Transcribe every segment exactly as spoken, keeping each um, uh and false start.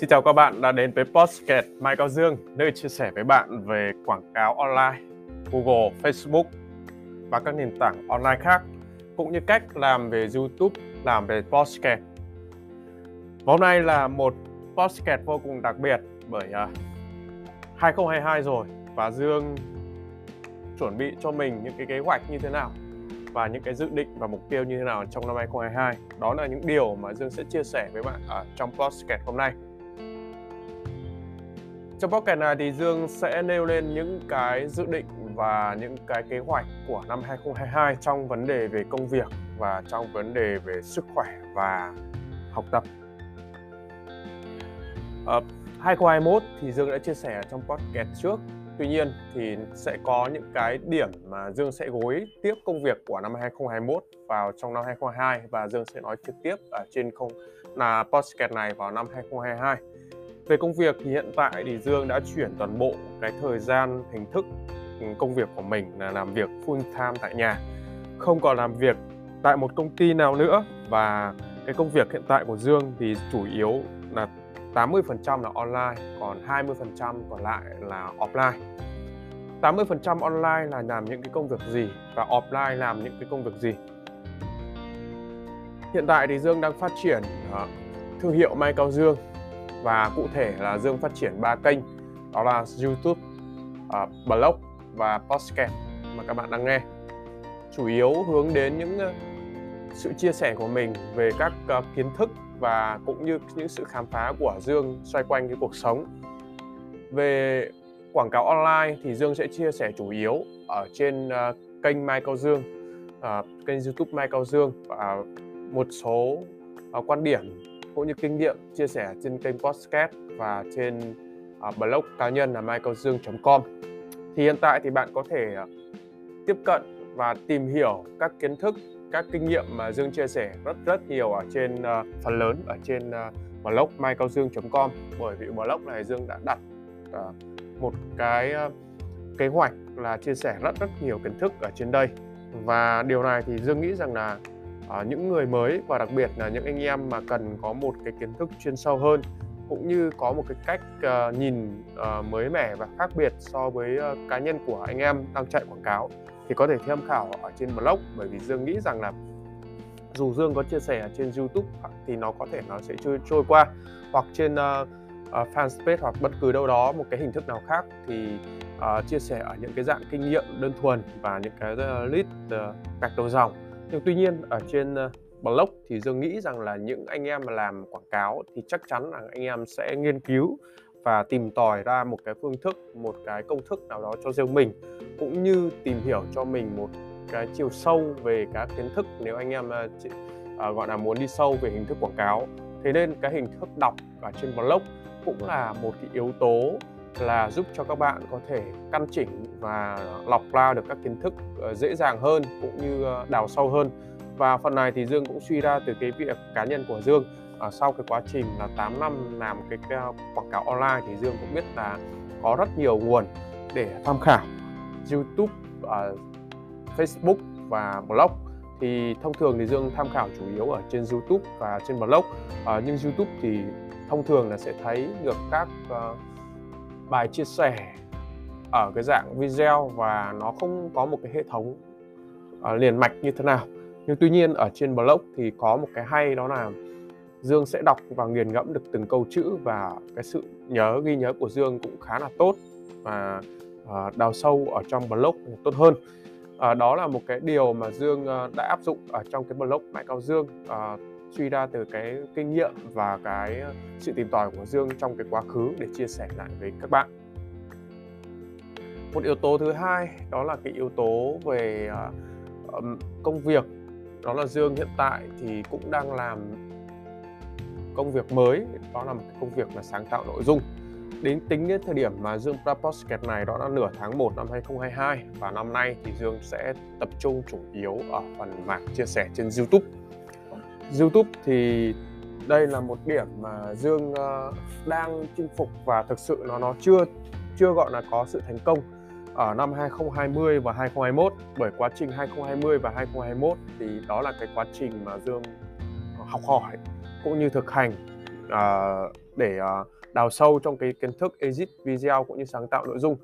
Xin chào các bạn đã đến với Podcast Mai Cao Dương, nơi chia sẻ với bạn về quảng cáo online, Google, Facebook và các nền tảng online khác, cũng như cách làm về YouTube, làm về Podcast. Và hôm nay là một Podcast vô cùng đặc biệt bởi hai không hai hai rồi, và Dương chuẩn bị cho mình những cái kế hoạch như thế nào và những cái dự định và mục tiêu như thế nào trong năm hai không hai hai. Đó là những điều mà Dương sẽ chia sẻ với bạn ở trong podcast hôm nay. Trong podcast này thì Dương sẽ nêu lên những cái dự định và những cái kế hoạch của năm hai không hai hai trong vấn đề về công việc và trong vấn đề về sức khỏe và học tập. Ở hai không hai mốt thì Dương đã chia sẻ trong podcast trước. Tuy nhiên thì sẽ có những cái điểm mà Dương sẽ gối tiếp công việc của năm hai không hai mốt vào trong năm hai không hai hai, và Dương sẽ nói trực tiếp ở trên không là podcast này vào năm hai không hai hai. Về công việc thì hiện tại thì Dương đã chuyển toàn bộ cái thời gian hình thức công việc của mình là làm việc full time tại nhà, không còn làm việc tại một công ty nào nữa, và cái công việc hiện tại của Dương thì chủ yếu là tám mươi phần trăm là online, còn hai mươi phần trăm còn lại là offline. tám mươi phần trăm online là làm những cái công việc gì, và offline làm những cái công việc gì. Hiện tại thì Dương đang phát triển uh, thương hiệu Mai Cao Dương, và cụ thể là Dương phát triển ba kênh, đó là YouTube, uh, blog và podcast mà các bạn đang nghe. Chủ yếu hướng đến những uh, sự chia sẻ của mình về các uh, kiến thức và cũng như những sự khám phá của Dương xoay quanh cái cuộc sống. Về quảng cáo online thì Dương sẽ chia sẻ chủ yếu ở trên uh, kênh Mai Cao Dương, uh, kênh YouTube Mai Cao Dương, và một số uh, quan điểm cũng như kinh nghiệm chia sẻ trên kênh podcast và trên uh, blog cá nhân là mai cao dương chấm com. Thì hiện tại thì bạn có thể uh, tiếp cận và tìm hiểu các kiến thức, các kinh nghiệm mà Dương chia sẻ rất rất nhiều ở trên uh, phần lớn ở trên uh, blog mai cao dương chấm com, bởi vì blog này Dương đã đặt uh, một cái uh, kế hoạch là chia sẻ rất rất nhiều kiến thức ở trên đây. Và điều này thì Dương nghĩ rằng là uh, những người mới, và đặc biệt là những anh em mà cần có một cái kiến thức chuyên sâu hơn, cũng như có một cái cách uh, nhìn uh, mới mẻ và khác biệt so với uh, cá nhân của anh em đang chạy quảng cáo, thì có thể tham khảo ở trên blog. Bởi vì Dương nghĩ rằng là dù Dương có chia sẻ trên YouTube thì nó có thể nó sẽ trôi, trôi qua, hoặc trên uh, uh, fanpage, hoặc bất cứ đâu đó một cái hình thức nào khác, thì uh, chia sẻ ở những cái dạng kinh nghiệm đơn thuần và những cái uh, list uh, gạch đầu dòng. Nhưng tuy nhiên ở trên uh, blog thì Dương nghĩ rằng là những anh em mà làm quảng cáo thì chắc chắn là anh em sẽ nghiên cứu và tìm tòi ra một cái phương thức, một cái công thức nào đó cho riêng mình, cũng như tìm hiểu cho mình một cái chiều sâu về các kiến thức, nếu anh em chỉ, à, gọi là muốn đi sâu về hình thức quảng cáo. Thế nên cái hình thức đọc ở trên blog cũng là một cái yếu tố là giúp cho các bạn có thể căn chỉnh và lọc ra được các kiến thức dễ dàng hơn, cũng như đào sâu hơn. Và phần này thì Dương cũng suy ra từ cái việc cá nhân của Dương. À, sau cái quá trình là tám năm làm cái, cái quảng cáo online thì Dương cũng biết là có rất nhiều nguồn để tham khảo. YouTube, uh, Facebook và blog thì thông thường thì Dương tham khảo chủ yếu ở trên YouTube và trên blog. Uh, nhưng YouTube thì thông thường là sẽ thấy được các uh, bài chia sẻ ở cái dạng video, và nó không có một cái hệ thống uh, liền mạch như thế nào. Nhưng tuy nhiên ở trên blog thì có một cái hay, đó là Dương sẽ đọc và nghiền ngẫm được từng câu chữ, và cái sự nhớ ghi nhớ của Dương cũng khá là tốt, và đào sâu ở trong blog tốt hơn. Đó là một cái điều mà Dương đã áp dụng ở trong cái blog Mai Cao Dương, suy ra từ cái kinh nghiệm và cái sự tìm tòi của Dương trong cái quá khứ để chia sẻ lại với các bạn. Một yếu tố thứ hai đó là cái yếu tố về công việc. Đó là Dương hiện tại thì cũng đang làm công việc mới, đó là một công việc là sáng tạo nội dung. Đến tính đến thời điểm mà Dương ra podcast này, đó là nửa tháng một năm hai không hai hai, và năm nay thì Dương sẽ tập trung chủ yếu ở phần mảng chia sẻ trên YouTube. YouTube thì đây là một điểm mà Dương đang chinh phục, và thực sự nó nó chưa chưa gọi là có sự thành công ở năm hai không hai không và hai không hai mốt, bởi quá trình hai không hai không và hai không hai mốt thì đó là cái quá trình mà Dương học hỏi cũng như thực hành uh, để uh, đào sâu trong cái kiến thức edit video cũng như sáng tạo nội dung.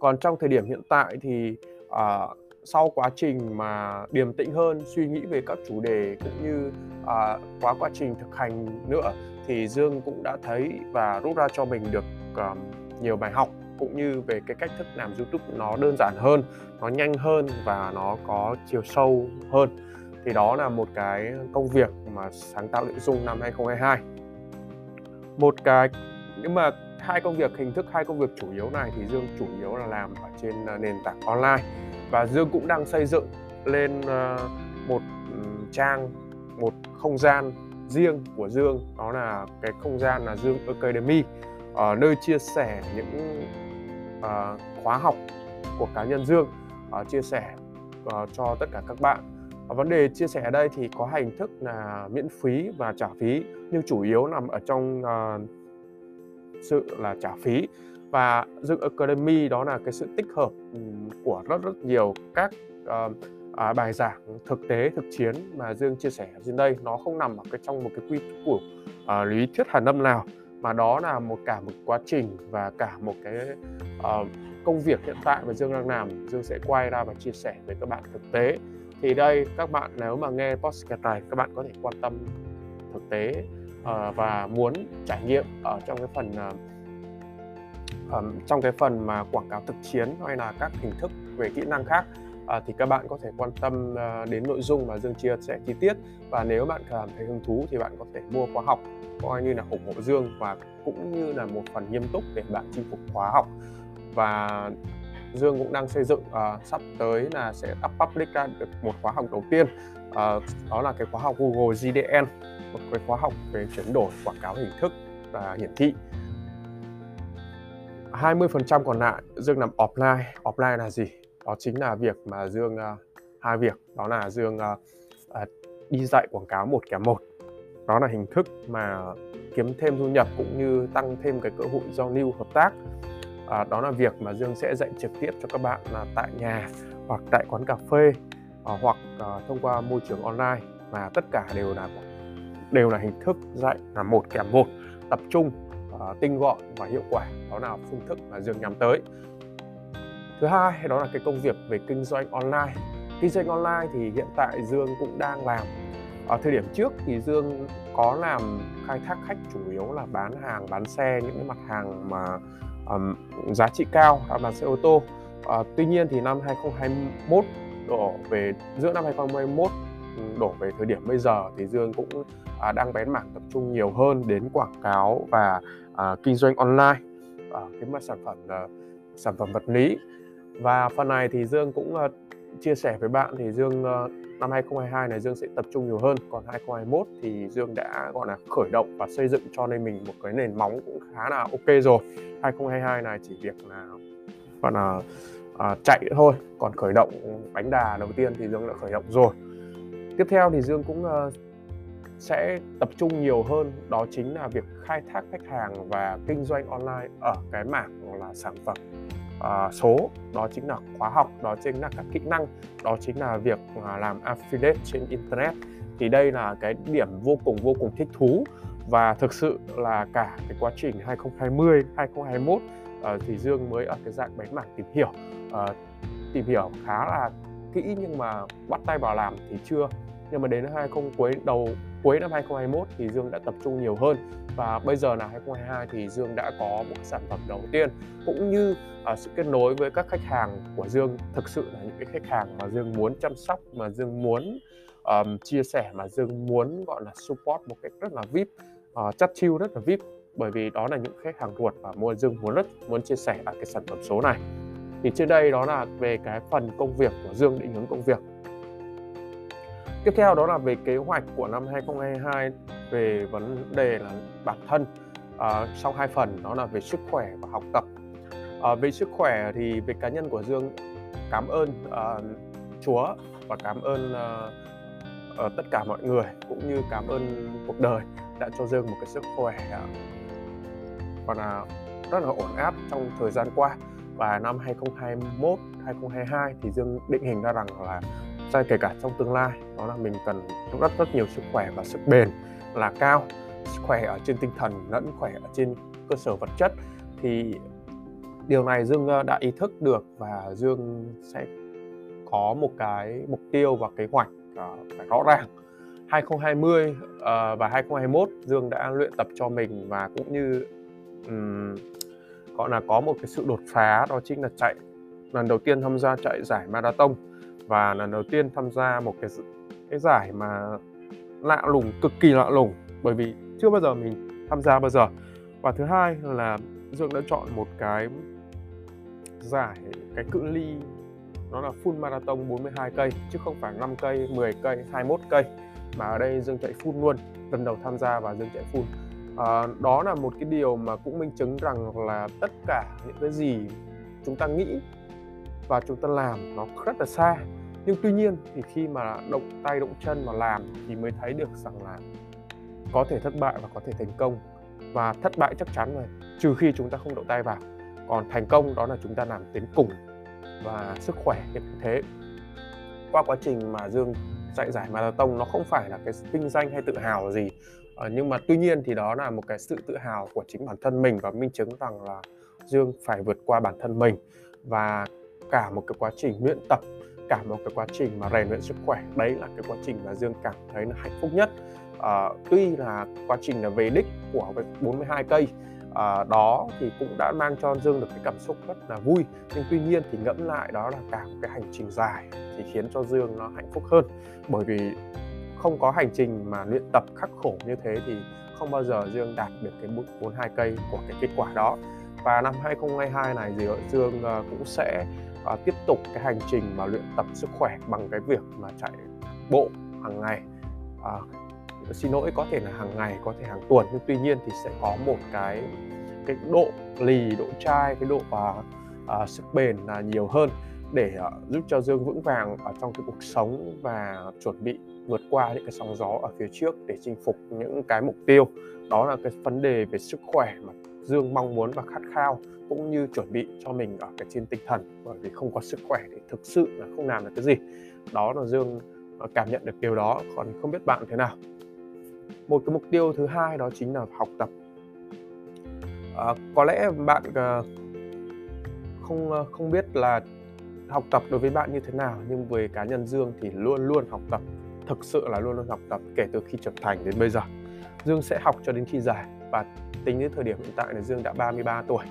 Còn trong thời điểm hiện tại thì uh, sau quá trình mà điềm tĩnh hơn, suy nghĩ về các chủ đề cũng như à, quá quá trình thực hành nữa, thì Dương cũng đã thấy và rút ra cho mình được um, nhiều bài học cũng như về cái cách thức làm YouTube nó đơn giản hơn, nó nhanh hơn và nó có chiều sâu hơn. Thì đó là một cái công việc mà sáng tạo nội dung năm hai không hai hai. Một cái nhưng mà hai công việc hình thức, hai công việc chủ yếu này thì Dương chủ yếu là làm ở trên nền tảng online. Và Dương cũng đang xây dựng lên một trang, một không gian riêng của Dương. Đó là cái không gian là Dương Academy, ở nơi chia sẻ những khóa học của cá nhân Dương, chia sẻ cho tất cả các bạn. Vấn đề chia sẻ ở đây thì có hình thức là miễn phí và trả phí, nhưng chủ yếu nằm ở trong sự là trả phí. Và Dương Academy đó là cái sự tích hợp của rất rất nhiều các uh, uh, bài giảng thực tế, thực chiến mà Dương chia sẻ trên đây. Nó không nằm ở cái trong một cái quy củ uh, lý thuyết hàn lâm nào, mà đó là một cả một quá trình và cả một cái uh, công việc hiện tại mà Dương đang làm. Dương sẽ quay ra và chia sẻ với các bạn thực tế. Thì đây, các bạn nếu mà nghe podcast này, các bạn có thể quan tâm thực tế uh, và muốn trải nghiệm ở trong cái phần uh, Um, trong cái phần mà quảng cáo thực chiến hay là các hình thức về kỹ năng khác, uh, thì các bạn có thể quan tâm uh, đến nội dung mà Dương chia sẻ chi tiết. Và nếu bạn cảm thấy hứng thú thì bạn có thể mua khóa học, coi như là ủng hộ Dương và cũng như là một phần nghiêm túc để bạn chinh phục khóa học. Và Dương cũng đang xây dựng uh, sắp tới là sẽ public ra được một khóa học đầu tiên, uh, đó là cái khóa học Google giê đê en, một cái khóa học về chuyển đổi quảng cáo hình thức và hiển thị. hai mươi phần trăm còn lại Dương làm offline. Offline là gì? Đó chính là việc mà Dương uh, hai việc, đó là Dương uh, uh, đi dạy quảng cáo một kèm một. Đó là hình thức mà kiếm thêm thu nhập cũng như tăng thêm cái cơ hội giao lưu hợp tác. Uh, đó là việc mà Dương sẽ dạy trực tiếp cho các bạn là tại nhà hoặc tại quán cà phê uh, hoặc uh, thông qua môi trường online, và tất cả đều là đều là hình thức dạy là một kèm một, tập trung, tinh gọn và hiệu quả. Đó là phương thức mà Dương nhắm tới. Thứ hai, đó là cái công việc về kinh doanh online. Kinh doanh online thì hiện tại Dương cũng đang làm. Ở thời điểm trước thì Dương có làm khai thác khách, chủ yếu là bán hàng, bán xe, những cái mặt hàng mà um, giá trị cao, bán xe ô tô. Uh, tuy nhiên thì năm hai không hai mốt đổ về giữa năm hai không hai mốt đổ về thời điểm bây giờ thì Dương cũng à, đang bén mảng tập trung nhiều hơn đến quảng cáo và à, kinh doanh online, à, cái mặt sản phẩm à, sản phẩm vật lý. Và phần này thì Dương cũng à, chia sẻ với bạn, thì Dương à, năm hai không hai hai này Dương sẽ tập trung nhiều hơn. Còn hai không hai mốt thì Dương đã gọi là khởi động và xây dựng cho nên mình một cái nền móng cũng khá là ok rồi. hai không hai hai này chỉ việc là gọi là à, chạy thôi, còn khởi động bánh đà đầu tiên thì Dương đã khởi động rồi. Tiếp theo thì Dương cũng uh, sẽ tập trung nhiều hơn, đó chính là việc khai thác khách hàng và kinh doanh online ở cái mảng là sản phẩm uh, số, đó chính là khóa học, đó chính là các kỹ năng, đó chính là việc uh, làm affiliate trên internet. Thì đây là cái điểm vô cùng vô cùng thích thú, và thực sự là cả cái quá trình hai không hai không, hai không hai mốt uh, thì Dương mới ở cái dạng bén mảng tìm hiểu, uh, tìm hiểu khá là kỹ nhưng mà bắt tay vào làm thì chưa. Nhưng mà đến hai không cuối đầu cuối năm hai không hai mốt thì Dương đã tập trung nhiều hơn, và bây giờ là hai không hai hai thì Dương đã có một sản phẩm đầu tiên, cũng như uh, sự kết nối với các khách hàng của Dương thực sự là những cái khách hàng mà Dương muốn chăm sóc, mà Dương muốn um, chia sẻ, mà Dương muốn gọi là support một cách rất là vê i pê, uh, chắt chiu rất là vê i pê, bởi vì đó là những khách hàng ruột và mua Dương muốn rất muốn chia sẻ ở cái sản phẩm số này. Thì trên đây đó là về cái phần công việc của Dương, định hướng công việc. Tiếp theo đó là về kế hoạch của năm hai không hai hai về vấn đề là bản thân. À, sau hai phần đó là về sức khỏe và học tập. À, về sức khỏe thì về cá nhân của Dương cảm ơn à, Chúa và cảm ơn à, à, tất cả mọi người, cũng như cảm ơn cuộc đời đã cho Dương một cái sức khỏe à, còn à, rất là ổn áp trong thời gian qua. Và năm hai không hai mốt, hai không hai hai thì Dương định hình ra rằng là kể cả trong tương lai, đó là mình cần rất rất nhiều sức khỏe và sức bền là cao. khỏe ở trên tinh thần lẫn khỏe ở trên cơ sở vật chất. Thì điều này Dương đã ý thức được và Dương sẽ có một cái mục tiêu và kế hoạch phải rõ ràng. Hai không hai không và hai không hai mốt Dương đã luyện tập cho mình và cũng như um, gọi là có một cái sự đột phá, đó chính là chạy lần đầu tiên tham gia chạy giải marathon và lần đầu tiên tham gia một cái cái giải mà lạ lùng, cực kỳ lạ lùng, bởi vì chưa bao giờ mình tham gia bao giờ. Và thứ hai là Dương đã chọn một cái giải, cái cự ly nó là full marathon bốn mươi hai cây chứ không phải năm cây, mười cây, hai mươi mốt cây, mà ở đây Dương chạy full luôn, lần đầu tham gia và Dương chạy full. À, đó là một cái điều mà cũng minh chứng rằng là tất cả những cái gì chúng ta nghĩ và chúng ta làm nó rất là xa, nhưng tuy nhiên thì khi mà động tay động chân mà làm thì mới thấy được rằng là có thể thất bại và có thể thành công. Và thất bại chắc chắn rồi, trừ khi chúng ta không động tay vào, còn thành công đó là chúng ta làm đến cùng và sức khỏe như thế. Qua quá trình mà Dương chạy giải marathon, nó không phải là cái vinh danh hay tự hào gì, ờ, nhưng mà tuy nhiên thì đó là một cái sự tự hào của chính bản thân mình và minh chứng rằng là Dương phải vượt qua bản thân mình. Và cả một cái quá trình luyện tập, cả một cái quá trình mà rèn luyện sức khỏe, đấy là cái quá trình mà Dương cảm thấy là hạnh phúc nhất. À, tuy là quá trình là về đích của bốn mươi hai cây à, đó thì cũng đã mang cho Dương được cái cảm xúc rất là vui, nhưng tuy nhiên thì ngẫm lại đó là cả một cái hành trình dài thì khiến cho Dương nó hạnh phúc hơn, bởi vì không có hành trình mà luyện tập khắc khổ như thế thì không bao giờ Dương đạt được cái bốn mươi hai cây của cái kết quả đó. Và năm hai không hai hai này thì Dương cũng sẽ à, tiếp tục cái hành trình mà luyện tập sức khỏe bằng cái việc mà chạy bộ hàng ngày, à, xin lỗi có thể là hàng ngày, có thể hàng tuần, nhưng tuy nhiên thì sẽ có một cái cái độ lì, độ chai, cái độ uh, uh, sức bền là nhiều hơn để uh, giúp cho Dương vững vàng ở trong cái cuộc sống và chuẩn bị vượt qua những cái sóng gió ở phía trước để chinh phục những cái mục tiêu. Đó là cái vấn đề về sức khỏe mà Dương mong muốn và khát khao, cũng như chuẩn bị cho mình ở cái trên tinh thần, bởi vì không có sức khỏe thì thực sự là không làm được cái gì. Đó là Dương uh, cảm nhận được điều đó, còn không biết bạn thế nào. Một cái mục tiêu thứ hai đó chính là học tập. À, có lẽ bạn à, không à, không biết là học tập đối với bạn như thế nào, nhưng với cá nhân Dương thì luôn luôn học tập, thực sự là luôn luôn học tập kể từ khi trưởng thành đến bây giờ. Dương sẽ học cho đến khi già, và tính đến thời điểm hiện tại là Dương đã ba mươi ba tuổi.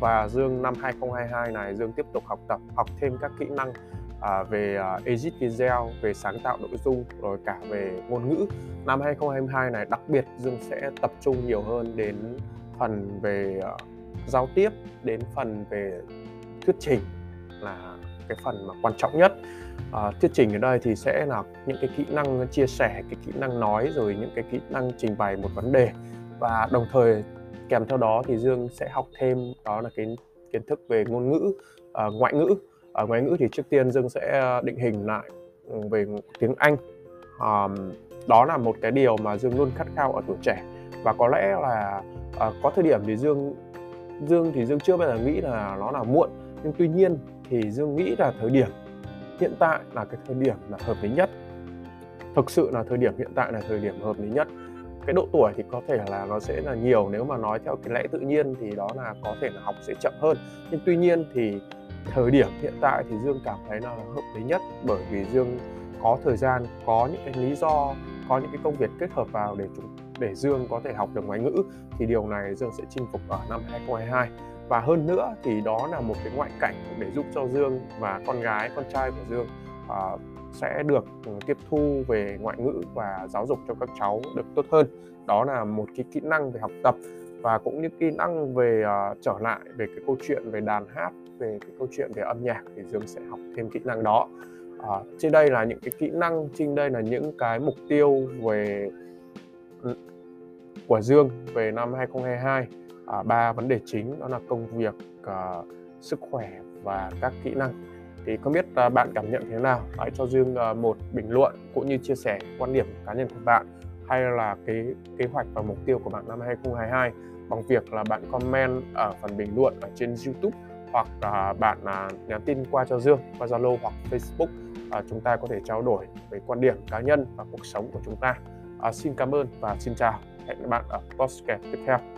Và Dương năm hai không hai hai này Dương tiếp tục học tập, học thêm các kỹ năng À, về à, edit video, về sáng tạo nội dung, rồi cả về ngôn ngữ. Năm hai không hai hai này đặc biệt Dương sẽ tập trung nhiều hơn đến phần về à, giao tiếp, đến phần về thuyết trình là cái phần mà quan trọng nhất. à, Thuyết trình ở đây thì sẽ là những cái kỹ năng chia sẻ, cái kỹ năng nói, rồi những cái kỹ năng trình bày một vấn đề. Và đồng thời kèm theo đó thì Dương sẽ học thêm đó là cái kiến thức về ngôn ngữ, à, ngoại ngữ. Ở ngoại ngữ thì trước tiên Dương sẽ định hình lại về tiếng Anh. à, Đó là một cái điều mà Dương luôn khát khao ở tuổi trẻ. Và có lẽ là à, có thời điểm thì Dương Dương thì Dương chưa bao giờ nghĩ là nó là muộn, nhưng tuy nhiên thì Dương nghĩ là thời điểm hiện tại là cái thời điểm là hợp lý nhất. Thực sự là thời điểm hiện tại là thời điểm hợp lý nhất. Cái độ tuổi thì có thể là nó sẽ là nhiều, nếu mà nói theo cái lẽ tự nhiên thì đó là có thể là học sẽ chậm hơn, nhưng tuy nhiên thì thời điểm hiện tại thì Dương cảm thấy là hợp lý nhất, bởi vì Dương có thời gian, có những cái lý do, có những cái công việc kết hợp vào để chúng, để Dương có thể học được ngoại ngữ. Thì điều này Dương sẽ chinh phục ở năm hai không hai hai. Và hơn nữa thì đó là một cái ngoại cảnh để giúp cho Dương và con gái, con trai của Dương à, sẽ được tiếp thu về ngoại ngữ và giáo dục cho các cháu được tốt hơn. Đó là một cái kỹ năng về học tập, và cũng như kỹ năng về uh, trở lại về cái câu chuyện về đàn hát, về cái câu chuyện về âm nhạc thì Dương sẽ học thêm kỹ năng đó. uh, Trên đây là những cái kỹ năng, trên đây là những cái mục tiêu về của Dương về năm hai không hai hai. Ba uh, vấn đề chính đó là công việc, uh, sức khỏe và các kỹ năng. Thì không biết uh, bạn cảm nhận thế nào? Hãy cho Dương uh, một bình luận cũng như chia sẻ quan điểm cá nhân của bạn, hay là cái kế hoạch và mục tiêu của bạn năm hai không hai hai bằng việc là bạn comment ở phần bình luận ở trên YouTube, hoặc là bạn nhắn tin qua cho Dương qua Zalo hoặc Facebook. À, chúng ta có thể trao đổi về quan điểm cá nhân và cuộc sống của chúng ta. À, xin cảm ơn và xin chào. hẹn các bạn ở podcast tiếp theo.